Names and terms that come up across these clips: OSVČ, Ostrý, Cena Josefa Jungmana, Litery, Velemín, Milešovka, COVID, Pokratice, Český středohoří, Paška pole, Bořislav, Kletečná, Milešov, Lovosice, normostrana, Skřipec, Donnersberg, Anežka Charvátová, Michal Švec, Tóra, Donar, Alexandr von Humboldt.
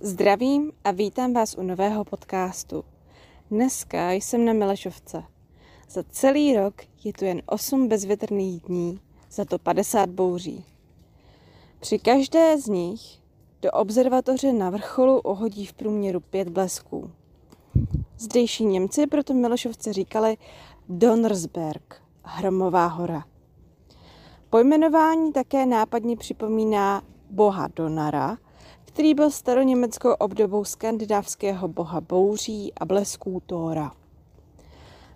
Zdravím a vítám vás u nového podcastu. Dneska jsem na Milešovce. Za celý rok je tu jen 8 bezvětrných dní, za to 50 bouří. Při každé z nich do observatoře na vrcholu ohodí v průměru 5 blesků. Zdejší Němci proto Milešovce říkali Donnersberg, Hromová hora. Pojmenování také nápadně připomíná boha Donara, který byl staroněmeckou obdobou skandinávského boha bouří a blesků Tóra.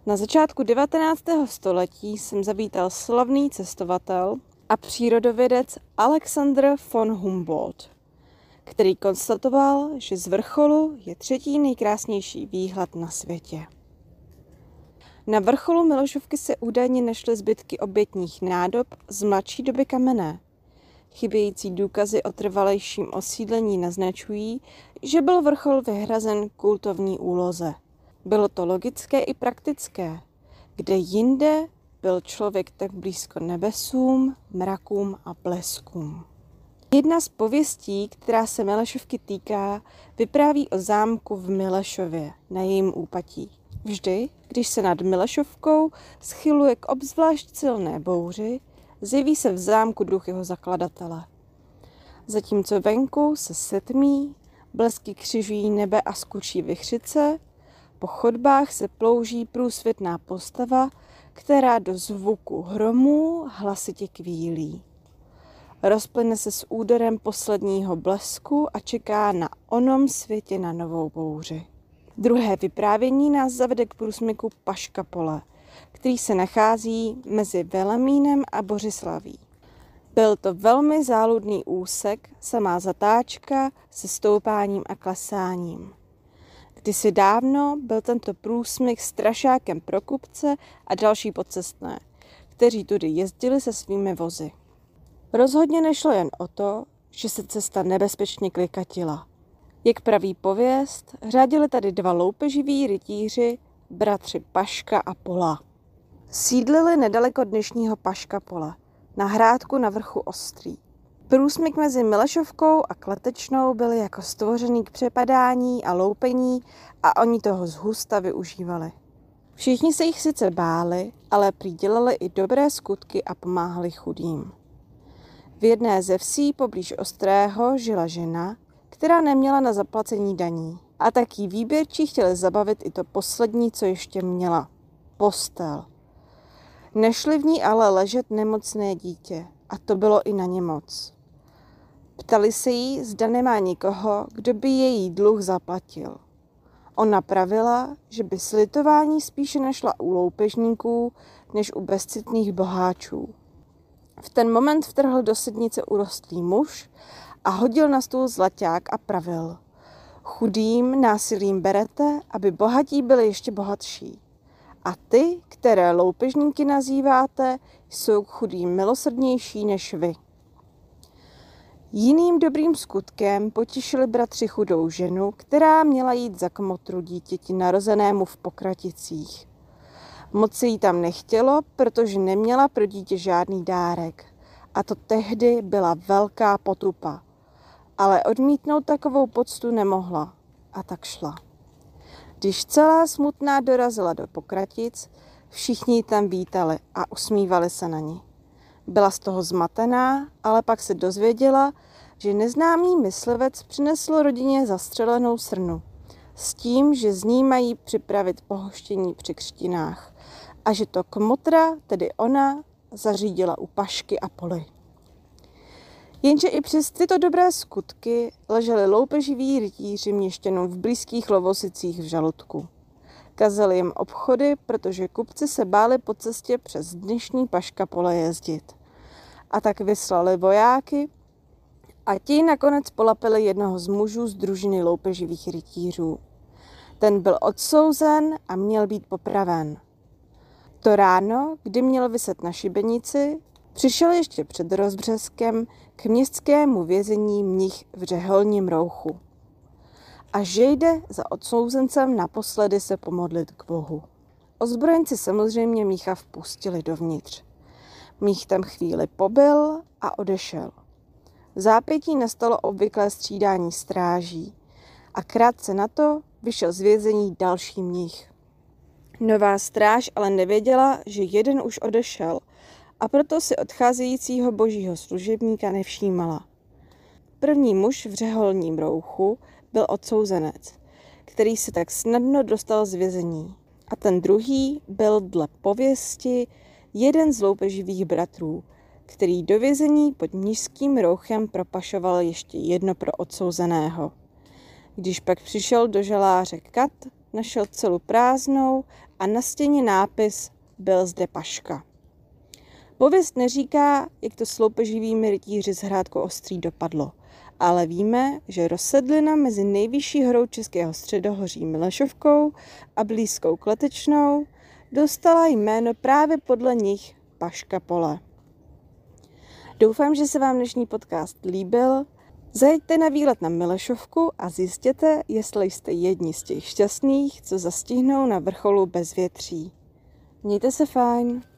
Na začátku 19. století jsem zavítal slavný cestovatel a přírodovědec Alexandr von Humboldt, který konstatoval, že z vrcholu je třetí nejkrásnější výhled na světě. Na vrcholu Milešovky se údajně našly zbytky obětních nádob z mladší doby kamenné. Chybějící důkazy o trvalejším osídlení naznačují, že byl vrchol vyhrazen kultovní úloze. Bylo to logické i praktické. Kde jinde byl člověk tak blízko nebesům, mrakům a bleskům? Jedna z pověstí, která se Milešovky týká, vypráví o zámku v Milešově na jejím úpatí. Vždy, když se nad Milešovkou schyluje k obzvlášť silné bouři, zjeví se v zámku duch jeho zakladatele. Zatímco venku se setmí, blesky křižují nebe a skučí vichřice, po chodbách se plouží průsvitná postava, která do zvuku hromů hlasitě kvílí. Rozplyne se s úderem posledního blesku a čeká na onom světě na novou bouři. Druhé vyprávění nás zavede k průsmyku Paška pole, který se nachází mezi Velemínem a Bořislaví. Byl to velmi záludný úsek, samá zatáčka se stoupáním a klesáním. Kdysi dávno byl tento průsmyk strašákem pro kupce a další pocestné, kteří tudy jezdili se svými vozy. Rozhodně nešlo jen o to, že se cesta nebezpečně klikatila. Jak praví pověst, řádili tady dva loupeživí rytíři, bratři Paška a Pola. Sídlili nedaleko dnešního Paška pole, na hrádku na vrchu Ostrý. Průsmyk mezi Milešovkou a Kletečnou byl jako stvořený k přepadání a loupení a oni toho zhusta využívali. Všichni se jich sice báli, ale přidělali i dobré skutky a pomáhali chudým. V jedné ze vsí poblíž Ostrého žila žena, která neměla na zaplacení daní. A tak jí výběrčí chtěli zabavit i to poslední, co ještě měla. Postel. Nešli v ní ale ležet nemocné dítě. A to bylo i na ně moc. Ptali se jí, zda nemá nikoho, kdo by její dluh zaplatil. Ona pravila, že by slitování spíše našla u loupežníků, než u bezcitných boháčů. V ten moment vtrhl do sednice urostlý muž a hodil na stůl zlaťák a pravil: chudým násilím berete, aby bohatí byli ještě bohatší. A ty, které loupežníky nazýváte, jsou k chudým milosrdnější než vy. Jiným dobrým skutkem potěšili bratři chudou ženu, která měla jít za kmotru dítěti narozenému v Pokraticích. Moc se jí tam nechtělo, protože neměla pro dítě žádný dárek. A to tehdy byla velká potupa. Ale odmítnout takovou poctu nemohla. A tak šla. Když celá smutná dorazila do Pokratic, všichni ji tam vítali a usmívali se na ní. Byla z toho zmatená, ale pak se dozvěděla, že neznámý myslivec přinesl rodině zastřelenou srnu s tím, že z ní mají připravit pohoštění při křtinách a že to kmotra, tedy ona, zařídila u Pašky a Poly. Jenže i přes tyto dobré skutky leželi loupeživí rytíři měšťanům v blízkých Lovosicích v žaludku. Kazali jim obchody, protože kupci se báli po cestě přes dnešní Paška pole jezdit. A tak vyslali vojáky a ti nakonec polapili jednoho z mužů z družiny loupeživých rytířů. Ten byl odsouzen a měl být popraven. To ráno, kdy měl viset na šibenici, přišel ještě před rozbřeskem k městskému vězení mnich v řeholním rouchu. A že jde za odsouzencem naposledy se pomodlit k Bohu. Ozbrojenci samozřejmě mnicha vpustili dovnitř. Mnich tam chvíli pobyl a odešel. Vzápětí nastalo obvyklé střídání stráží. a krátce na to vyšel z vězení další mnich. Nová stráž ale nevěděla, že jeden už odešel, a proto si odcházejícího božího služebníka nevšímala. První muž v řeholním rouchu byl odsouzenec, který se tak snadno dostal z vězení, a ten druhý byl dle pověsti jeden z loupeživých bratrů, který do vězení pod mnišským rouchem propašoval ještě jedno pro odsouzeného. Když pak přišel do žaláře Kat, našel celu prázdnou a na stěně nápis "Byl zde Paška". Pověst neříká, jak to s loupeživými rytíři z hrádku Ostrý dopadlo, ale víme, že rozsedlina mezi nejvyšší horou Českého středohoří Milešovkou a blízkou Kletečnou dostala jméno právě podle nich Paška pole. Doufám, že se vám dnešní podcast líbil. Zajeďte na výlet na Milešovku a zjistěte, jestli jste jedni z těch šťastných, co zastihnou na vrcholu bezvětří. Mějte se fajn!